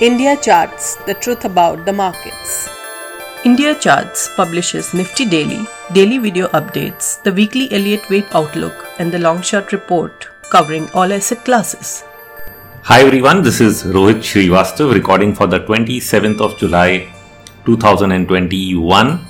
India Charts, the truth about the markets. India Charts publishes Nifty Daily, daily video updates, the weekly Elliott Wave Outlook and the Long Shot Report covering all asset classes. Hi everyone, this is Rohit Srivastava recording for the 27th of July 2021,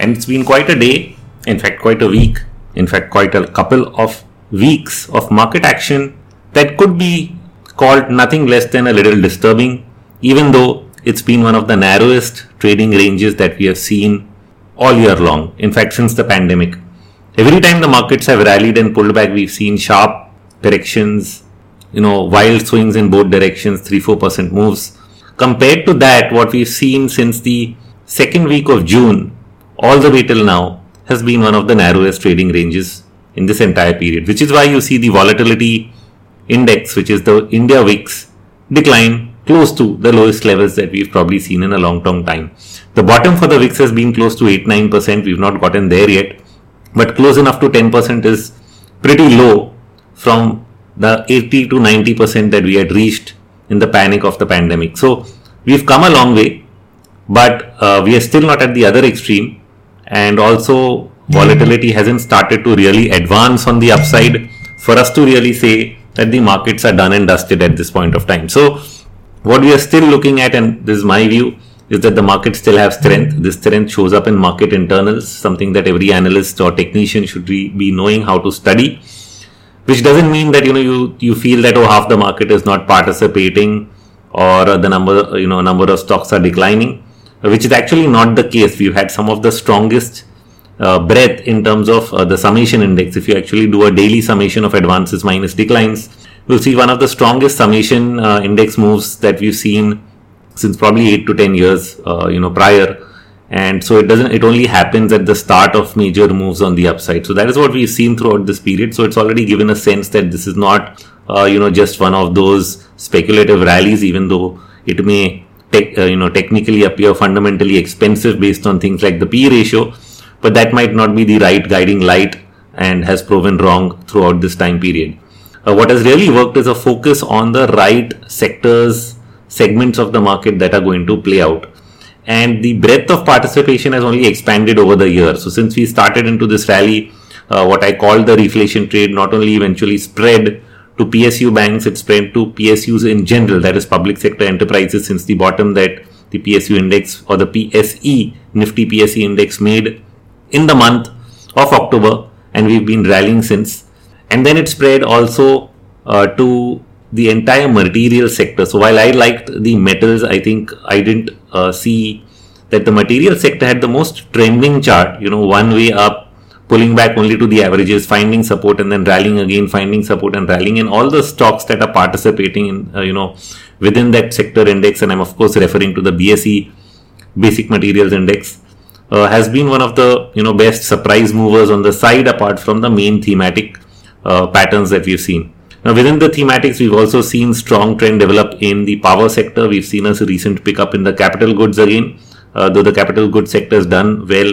and it's been quite a day, in fact quite a week, in fact quite a couple of weeks of market action that could be called nothing less than a little disturbing, even though it's been one of the narrowest trading ranges that we have seen all year long. In fact, since the pandemic, every time the markets have rallied and pulled back, we've seen sharp corrections, wild swings in both directions, 3-4% moves. Compared to that, what we've seen since the second week of June all the way till now has been one of the narrowest trading ranges in this entire period, which is why you see the volatility index, which is the India VIX, decline close to the lowest levels that we've probably seen in a long time. The bottom for the VIX has been close to 8-9%. We've not gotten there yet, but close enough to 10% is pretty low from the 80 to 90% that we had reached in the panic of the pandemic. So we've come a long way, but we are still not at the other extreme, and also volatility hasn't started to really advance on the upside for us to really say that the markets are done and dusted at this point of time. So what we are still looking at, and this is my view, is that the markets still have strength. This strength shows up in market internals, something that every analyst or technician should be knowing how to study, which doesn't mean that you feel that half the market is not participating or the number of stocks are declining, which is actually not the case. We've had some of the strongest breadth in terms of the summation index. If you actually do a daily summation of advances minus declines, we'll see one of the strongest summation index moves that we've seen since probably 8 to 10 years prior. And so it only happens at the start of major moves on the upside. So that is what we've seen throughout this period. So it's already given a sense that this is not just one of those speculative rallies, even though it may technically appear fundamentally expensive based on things like the P ratio, but that might not be the right guiding light and has proven wrong throughout this time period. What has really worked is a focus on the right sectors, segments of the market that are going to play out. And the breadth of participation has only expanded over the year. So since we started into this rally, what I call the reflation trade not only eventually spread to PSU banks, it spread to PSUs in general, that is public sector enterprises, since the bottom that the PSU index or the PSE, Nifty PSE index made in the month of October, and we've been rallying since. And then it spread also to the entire material sector. So while I liked the metals, I think I didn't see that the material sector had the most trending chart, one way up, pulling back only to the averages, finding support and then rallying again, finding support and rallying, and all the stocks that are participating in, within that sector index. And I'm of course referring to the BSE Basic Materials Index. Has been one of the best surprise movers on the side, apart from the main thematic patterns that we've seen. Now within the thematics, we've also seen strong trend develop in the power sector. We've seen a recent pickup in the capital goods again, though the capital goods sector has done well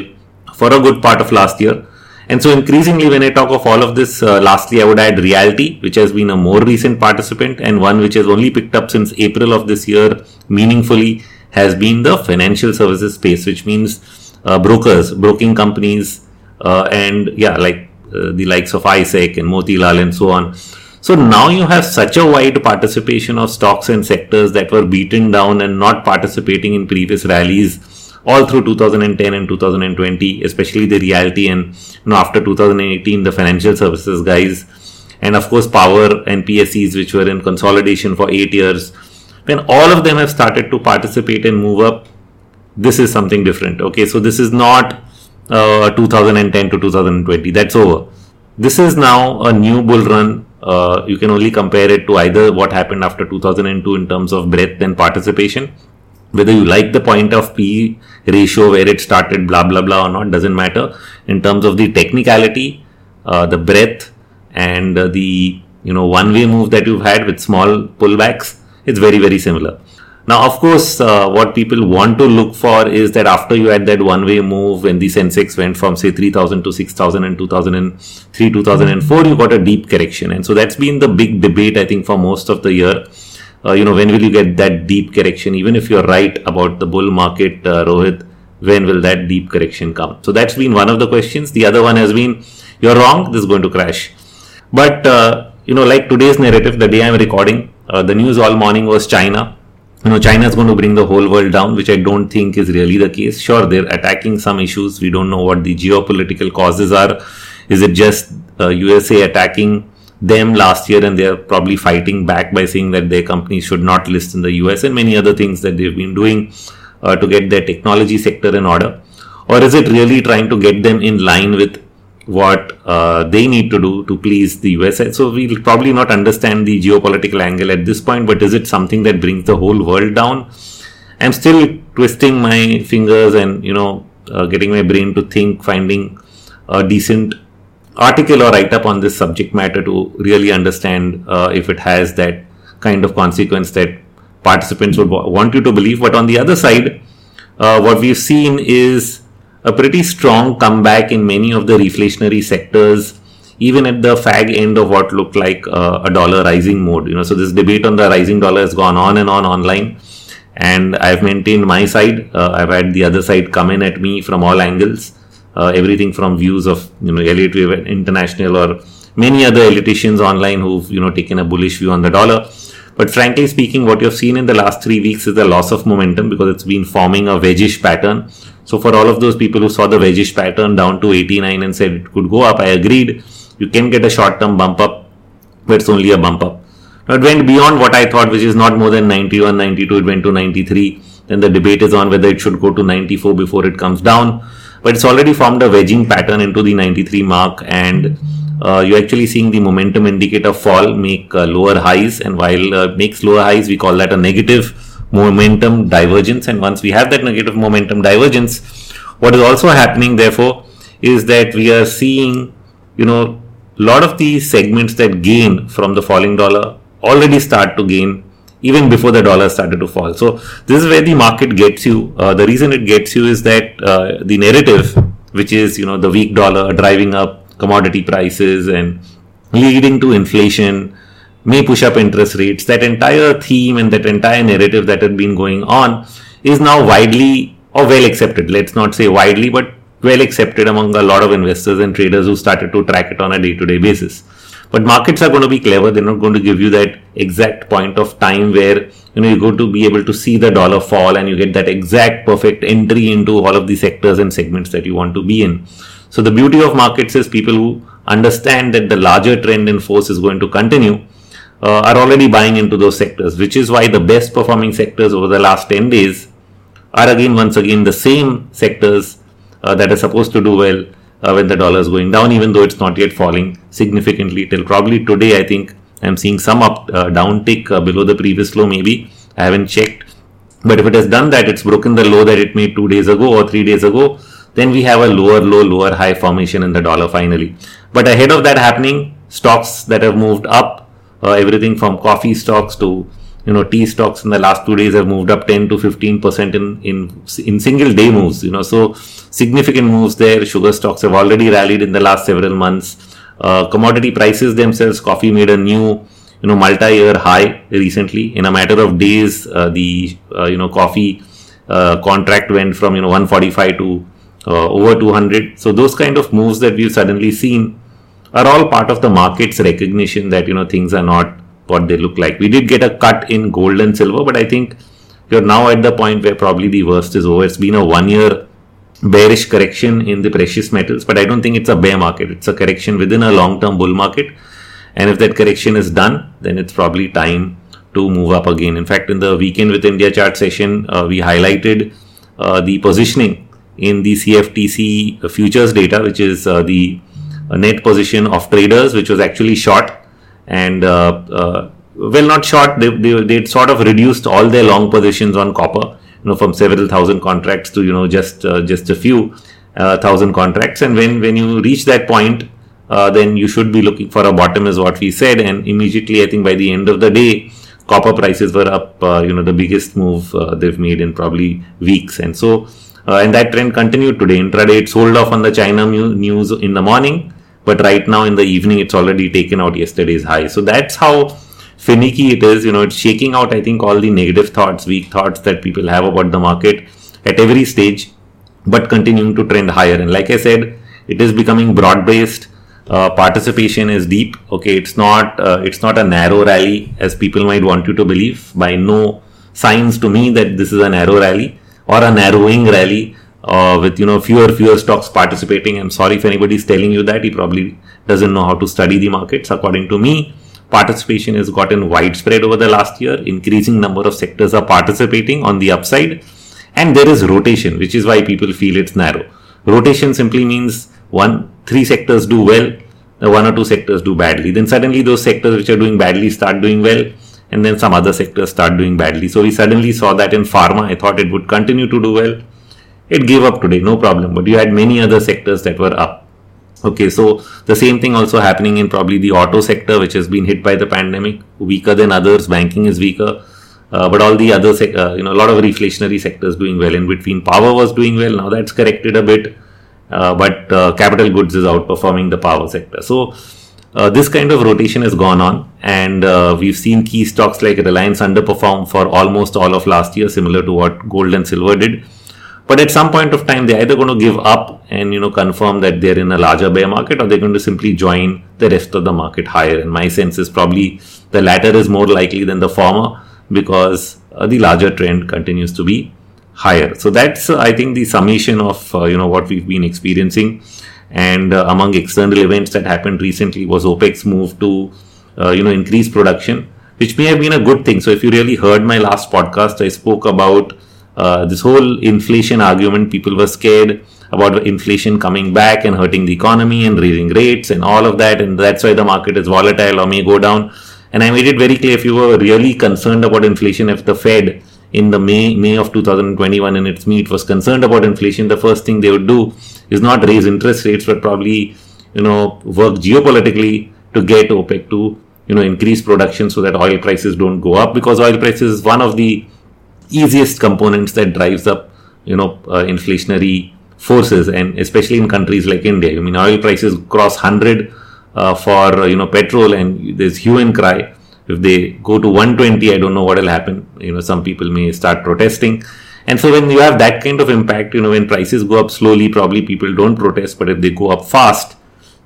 for a good part of last year. And so increasingly when I talk of all of this, lastly I would add realty, which has been a more recent participant, and one which has only picked up since April of this year meaningfully has been the financial services space, which means brokers, broking companies, the likes of ISEC and Motilal and so on. So now you have such a wide participation of stocks and sectors that were beaten down and not participating in previous rallies all through 2010 and 2020, especially the realty, and after 2018 the financial services guys, and of course power and PSEs, which were in consolidation for 8 years. When all of them have started to participate and move up, this is something different. Okay, so this is not 2010 to 2020. That's over. This is now a new bull run. You can only compare it to either what happened after 2002 in terms of breadth and participation. Whether you like the point of P ratio where it started, blah, blah, blah or not, doesn't matter. In terms of the technicality, the breadth and the one-way move that you've had with small pullbacks, it's very, very similar. Now, of course, what people want to look for is that after you had that one-way move, when the Sensex went from say 3,000 to 6,000 in 2003, 2004, you got a deep correction. And so that's been the big debate, I think, for most of the year. when will you get that deep correction? Even if you're right about the bull market, Rohit, when will that deep correction come? So that's been one of the questions. The other one has been, you're wrong, this is going to crash. But, like today's narrative, the day I'm recording, the news all morning was China. China is going to bring the whole world down, which I don't think is really the case. Sure, they're attacking some issues. We don't know what the geopolitical causes are. Is it just USA attacking them last year and they're probably fighting back by saying that their companies should not list in the US and many other things that they've been doing to get their technology sector in order? Or is it really trying to get them in line with what they need to do to please the US? So we'll probably not understand the geopolitical angle at this point, but is it something that brings the whole world down? I'm still twisting my fingers and, getting my brain to think, finding a decent article or write-up on this subject matter to really understand if it has that kind of consequence that participants would want you to believe. But on the other side, what we've seen is a pretty strong comeback in many of the reflationary sectors, even at the fag end of what looked like a dollar rising mode. So this debate on the rising dollar has gone on and on online, and I've maintained my side. I've had the other side come in at me from all angles. Everything from views of Elliott Wave International or many other Elliotticians online who've taken a bullish view on the dollar. But frankly speaking, what you've seen in the last 3 weeks is the loss of momentum because it's been forming a wedgish pattern. So for all of those people who saw the wedgish pattern down to 89 and said it could go up, I agreed. You can get a short-term bump up, but it's only a bump up. Now it went beyond what I thought, which is not more than 91, 92. It went to 93. Then the debate is on whether it should go to 94 before it comes down. But it's already formed a wedging pattern into the 93 mark, and you're actually seeing the momentum indicator fall, make lower highs, and while it makes lower highs, we call that a negative momentum divergence. And once we have that negative momentum divergence, what is also happening, therefore, is that we are seeing, a lot of the segments that gain from the falling dollar already start to gain even before the dollar started to fall. So this is where the market gets you. The reason it gets you is that the narrative, which is, the weak dollar driving up commodity prices and leading to inflation, may push up interest rates. That entire theme and that entire narrative that had been going on is now widely or well accepted. Let's not say widely, but well accepted among a lot of investors and traders who started to track it on a day-to-day basis. But markets are going to be clever. They're not going to give you that exact point of time where, you're going to be able to see the dollar fall and you get that exact perfect entry into all of the sectors and segments that you want to be in. So the beauty of markets is people who understand that the larger trend in force is going to continue are already buying into those sectors, which is why the best performing sectors over the last 10 days are once again the same sectors that are supposed to do well when the dollar is going down, even though it's not yet falling significantly till probably today. I think I'm seeing some downtick below the previous low, maybe. I haven't checked. But if it has done that, it's broken the low that it made 2 days ago or 3 days ago, then we have a lower low, lower high formation in the dollar finally. But ahead of that happening, stocks that have moved up, everything from coffee stocks to tea stocks in the last 2 days have moved up 10 to 15% in single day moves, so significant moves there. Sugar stocks have already rallied in the last several months. Commodity prices themselves, coffee made a new, multi-year high recently. In a matter of days, the, coffee contract went from, 145 to over 200. So those kind of moves that we've suddenly seen are all part of the market's recognition that, things are not what they look like. We did get a cut in gold and silver, but I think you're now at the point where probably the worst is over. It's been a 1 year bearish correction in the precious metals, but I don't think it's a bear market. It's a correction within a long-term bull market. And if that correction is done, then it's probably time to move up again. In fact, in the Weekend with India Chart session, we highlighted the positioning in the CFTC futures data, which is the net position of traders, which was actually short. And not short, they sort of reduced all their long positions on copper, from several thousand contracts to just a few thousand contracts. And when you reach that point, then you should be looking for a bottom, is what we said. And immediately, I think by the end of the day, copper prices were up. The biggest move they've made in probably weeks. And so, and that trend continued today. Intraday, it sold off on the China news in the morning. But right now in the evening, it's already taken out yesterday's high. So that's how finicky it is. You know, it's shaking out, I think, all the negative thoughts, weak thoughts that people have about the market at every stage, but continuing to trend higher. And like I said, it is becoming broad-based. Participation is deep. Okay, it's not a narrow rally as people might want you to believe. By no signs to me that this is a narrow rally or a narrowing rally with fewer stocks participating. I'm sorry if anybody is telling you that. He probably doesn't know how to study the markets. According to me, participation has gotten widespread over the last year. Increasing number of sectors are participating on the upside, and there is rotation, which is why people feel it's narrow. Rotation simply means three sectors do well, one or two sectors do badly. Then suddenly those sectors which are doing badly start doing well, and then some other sectors start doing badly. So we suddenly saw that in pharma. I thought it would continue to do well. It gave up today, no problem. But you had many other sectors that were up. Okay, so the same thing also happening in probably the auto sector, which has been hit by the pandemic, weaker than others. Banking is weaker. But all the other, a lot of reflationary sectors doing well. In between, power was doing well. Now that's corrected a bit. But capital goods is outperforming the power sector. So this kind of rotation has gone on, and we've seen key stocks like Reliance underperform for almost all of last year, similar to what gold and silver did. But at some point of time, they're either going to give up and confirm that they're in a larger bear market, or they're going to simply join the rest of the market higher. And my sense is probably the latter is more likely than the former, because the larger trend continues to be higher. So that's I think the summation of what we've been experiencing. And among external events that happened recently was OPEC's move to increase production, which may have been a good thing. So if you really heard my last podcast, I spoke about this whole inflation argument. People were scared about inflation coming back and hurting the economy and raising rates and all of that, and that's why the market is volatile or may go down. And I made it very clear, if you were really concerned about inflation, if the Fed in the May of 2021 in its meet was concerned about inflation, the first thing they would do is not raise interest rates, but probably work geopolitically to get OPEC to increase production so that oil prices don't go up, because oil prices is one of the easiest components that drives up inflationary forces, and especially in countries like India. I mean, oil prices cross 100 for petrol, and there's hue and cry. If they go to 120, I don't know what will happen. Some people may start protesting. And so when you have that kind of impact, when prices go up slowly, probably people don't protest. But if they go up fast,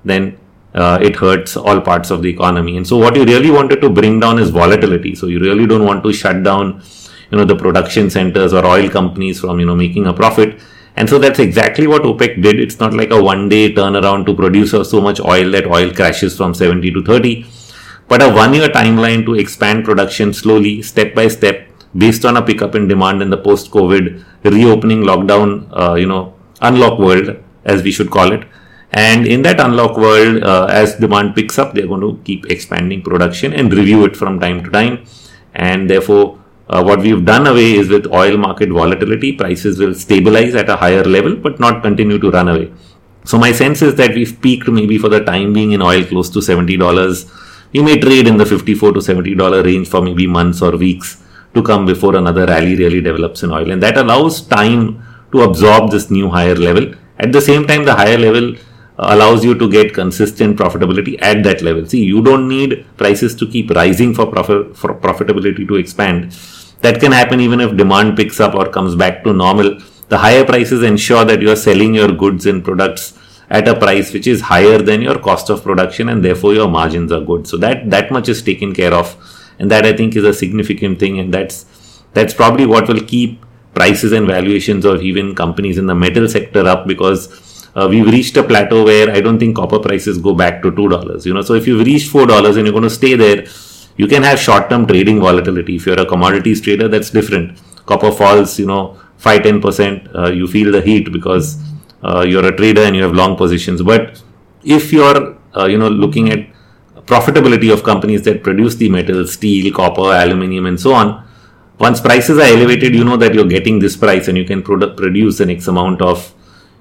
then it hurts all parts of the economy. And so what you really wanted to bring down is volatility. So you really don't want to shut down, the production centers or oil companies from, making a profit. And so that's exactly what OPEC did. It's not like a one-day turnaround to produce so much oil that oil crashes from 70 to 30. But a one-year timeline to expand production slowly, step by step, based on a pickup in demand in the post-COVID reopening lockdown, unlock world, as we should call it. And in that unlock world, as demand picks up, they're going to keep expanding production and review it from time to time. And therefore, what we've done away is with oil market volatility. Prices will stabilize at a higher level, but not continue to run away. So my sense is that we've peaked maybe for the time being in oil close to $70. You may trade in the $54 to $70 range for maybe months or weeks to come before another rally really develops in oil. And that allows time to absorb this new higher level. At the same time, the higher level allows you to get consistent profitability at that level. See, you don't need prices to keep rising for profitability to expand. That can happen even if demand picks up or comes back to normal. The higher prices ensure that you are selling your goods and products at a price which is higher than your cost of production, and therefore your margins are good. So that much is taken care of, and that I think is a significant thing, and that's probably what will keep prices and valuations of even companies in the metal sector up, because we've reached a plateau where I don't think copper prices go back to $2. So if you've reached $4 and you're going to stay there, you can have short-term trading volatility. If you're a commodities trader, that's different. Copper falls, 5-10%, you feel the heat because you're a trader and you have long positions. But if you're looking at profitability of companies that produce the metal, steel, copper, aluminium, and so on, once prices are elevated, you know that you're getting this price, and you can produce an X amount of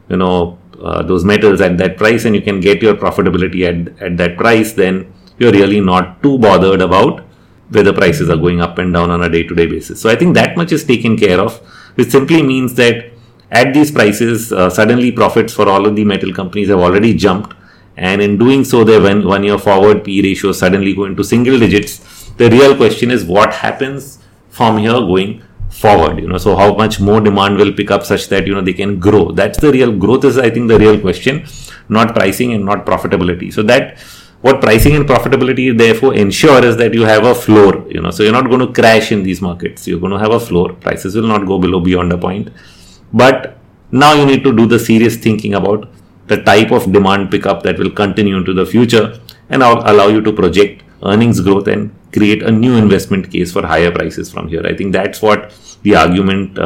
those metals at that price, and you can get your profitability at that price. Then you're really not too bothered about whether prices are going up and down on a day-to-day basis. So I think that much is taken care of, which simply means that at these prices, suddenly profits for all of the metal companies have already jumped, and in doing so, their one-year forward P/E ratios suddenly go into single digits, The real question is what happens from here going forward, so how much more demand will pick up such that, they can grow. That's the real growth is, I think, the real question, not pricing and not profitability. So that what pricing and profitability therefore ensure is that you have a floor, so you're not going to crash in these markets. You're going to have a floor. Prices will not go below beyond a point. But now you need to do the serious thinking about the type of demand pickup that will continue into the future and allow you to project earnings growth and create a new investment case for higher prices from here. I think that's what the argument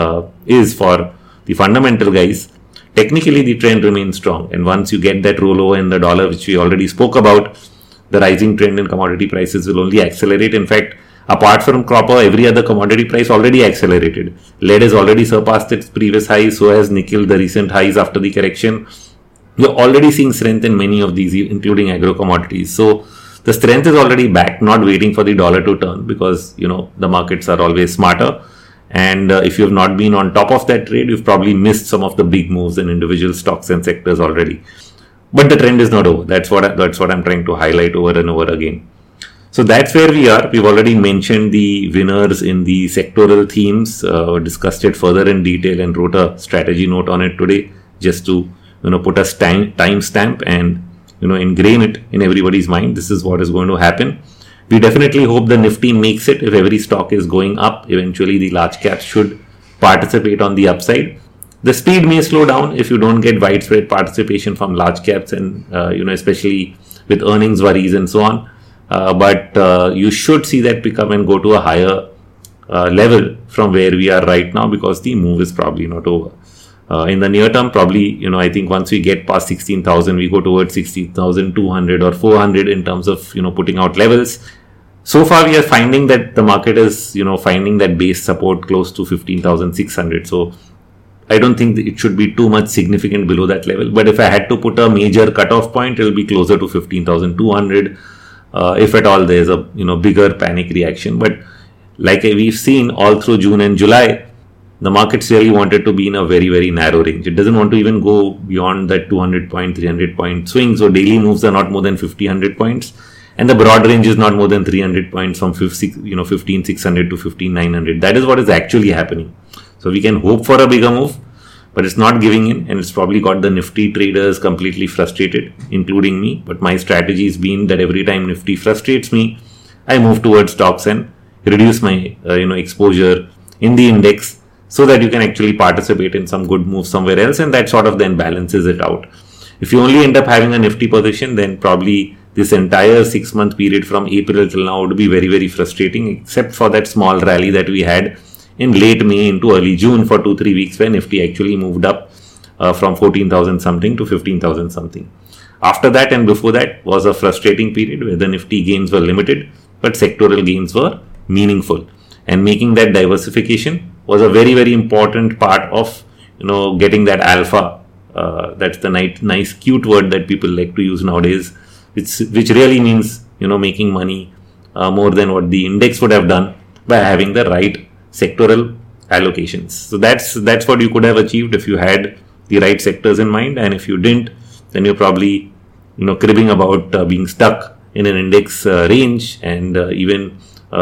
is for the fundamental guys. Technically, the trend remains strong. And once you get that rollover in the dollar, which we already spoke about, the rising trend in commodity prices will only accelerate. In fact, apart from copper, every other commodity price already accelerated. Lead has already surpassed its previous highs. So has nickel, the recent highs after the correction. You're already seeing strength in many of these, including agro commodities. So the strength is already back, not waiting for the dollar to turn because, the markets are always smarter. And if you have not been on top of that trade, you've probably missed some of the big moves in individual stocks and sectors already. But the trend is not over. That's what I'm trying to highlight over and over again. So that's where we are. We've already mentioned the winners in the sectoral themes, discussed it further in detail and wrote a strategy note on it today just to, put a timestamp and, ingrain it in everybody's mind. This is what is going to happen. We definitely hope the Nifty makes it. If every stock is going up, eventually the large caps should participate on the upside. The speed may slow down if you don't get widespread participation from large caps and, especially with earnings worries and so on. But you should see that pick up and go to a higher level from where we are right now because the move is probably not over. In the near term, probably, I think once we get past 16,000, we go towards 16,200 or 400 in terms of, putting out levels. So far, we are finding that the market is, finding that base support close to 15,600. So I don't think it should be too much significant below that level. But if I had to put a major cutoff point, it will be closer to 15,200. If at all, there's a, bigger panic reaction. But like we've seen all through June and July, the markets really wanted to be in a very, very narrow range. It doesn't want to even go beyond that 200 point, 300 point swing. So daily moves are not more than 50, 100 points. And the broad range is not more than 300 points from 15,600 to 15,900. That is what is actually happening. So we can hope for a bigger move, but it's not giving in. And it's probably got the Nifty traders completely frustrated, including me. But my strategy has been that every time Nifty frustrates me, I move towards stocks and reduce my, exposure in the index, so that you can actually participate in some good move somewhere else, and that sort of then balances it out. If you only end up having a Nifty position, then probably this entire 6-month period from April till now would be very, very frustrating, except for that small rally that we had in late May into early June for 2-3 weeks where Nifty actually moved up from 14,000 something to 15,000 something. After that and before that was a frustrating period where the Nifty gains were limited, but sectoral gains were meaningful. And making that diversification was a very, very important part of, getting that alpha. That's the nice cute word that people like to use nowadays, which really means, making money more than what the index would have done by having the right sectoral allocations. So that's what you could have achieved if you had the right sectors in mind. And if you didn't, then you're probably, cribbing about being stuck in an index range. And even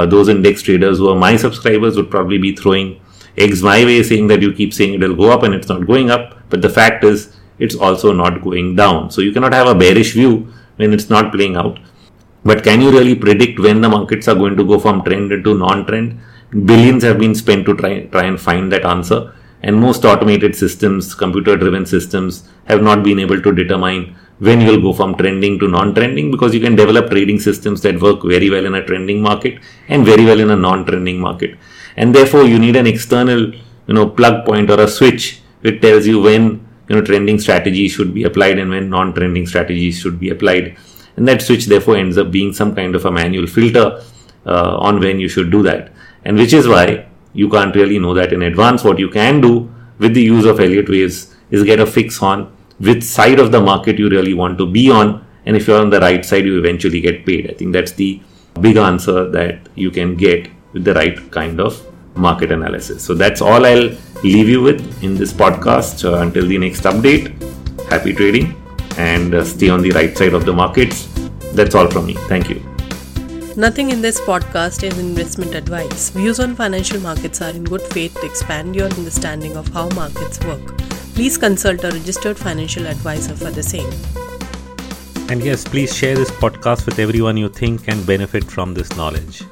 those index traders who are my subscribers would probably be throwing eggs my way, saying that you keep saying it will go up and it's not going up. But the fact is, it's also not going down. So you cannot have a bearish view when it's not playing out. But can you really predict when the markets are going to go from trend into non-trend? Billions have been spent to try and find that answer. And most automated systems, computer-driven systems, have not been able to determine when you'll go from trending to non-trending, because you can develop trading systems that work very well in a trending market and very well in a non-trending market. And therefore, you need an external, plug point or a switch which tells you when, trending strategies should be applied and when non-trending strategies should be applied. And that switch therefore ends up being some kind of a manual filter on when you should do that. And which is why you can't really know that in advance. What you can do with the use of Elliott waves is get a fix on which side of the market you really want to be on, and if you're on the right side, you eventually get paid. I think that's the big answer that you can get with the right kind of market analysis. So that's all I'll leave you with in this podcast. Until the next update, happy trading and stay on the right side of the markets. That's all from me. Thank you. Nothing in this podcast is investment advice. Views on financial markets are in good faith to expand your understanding of how markets work. Please consult a registered financial advisor for the same. And yes, please share this podcast with everyone you think can benefit from this knowledge.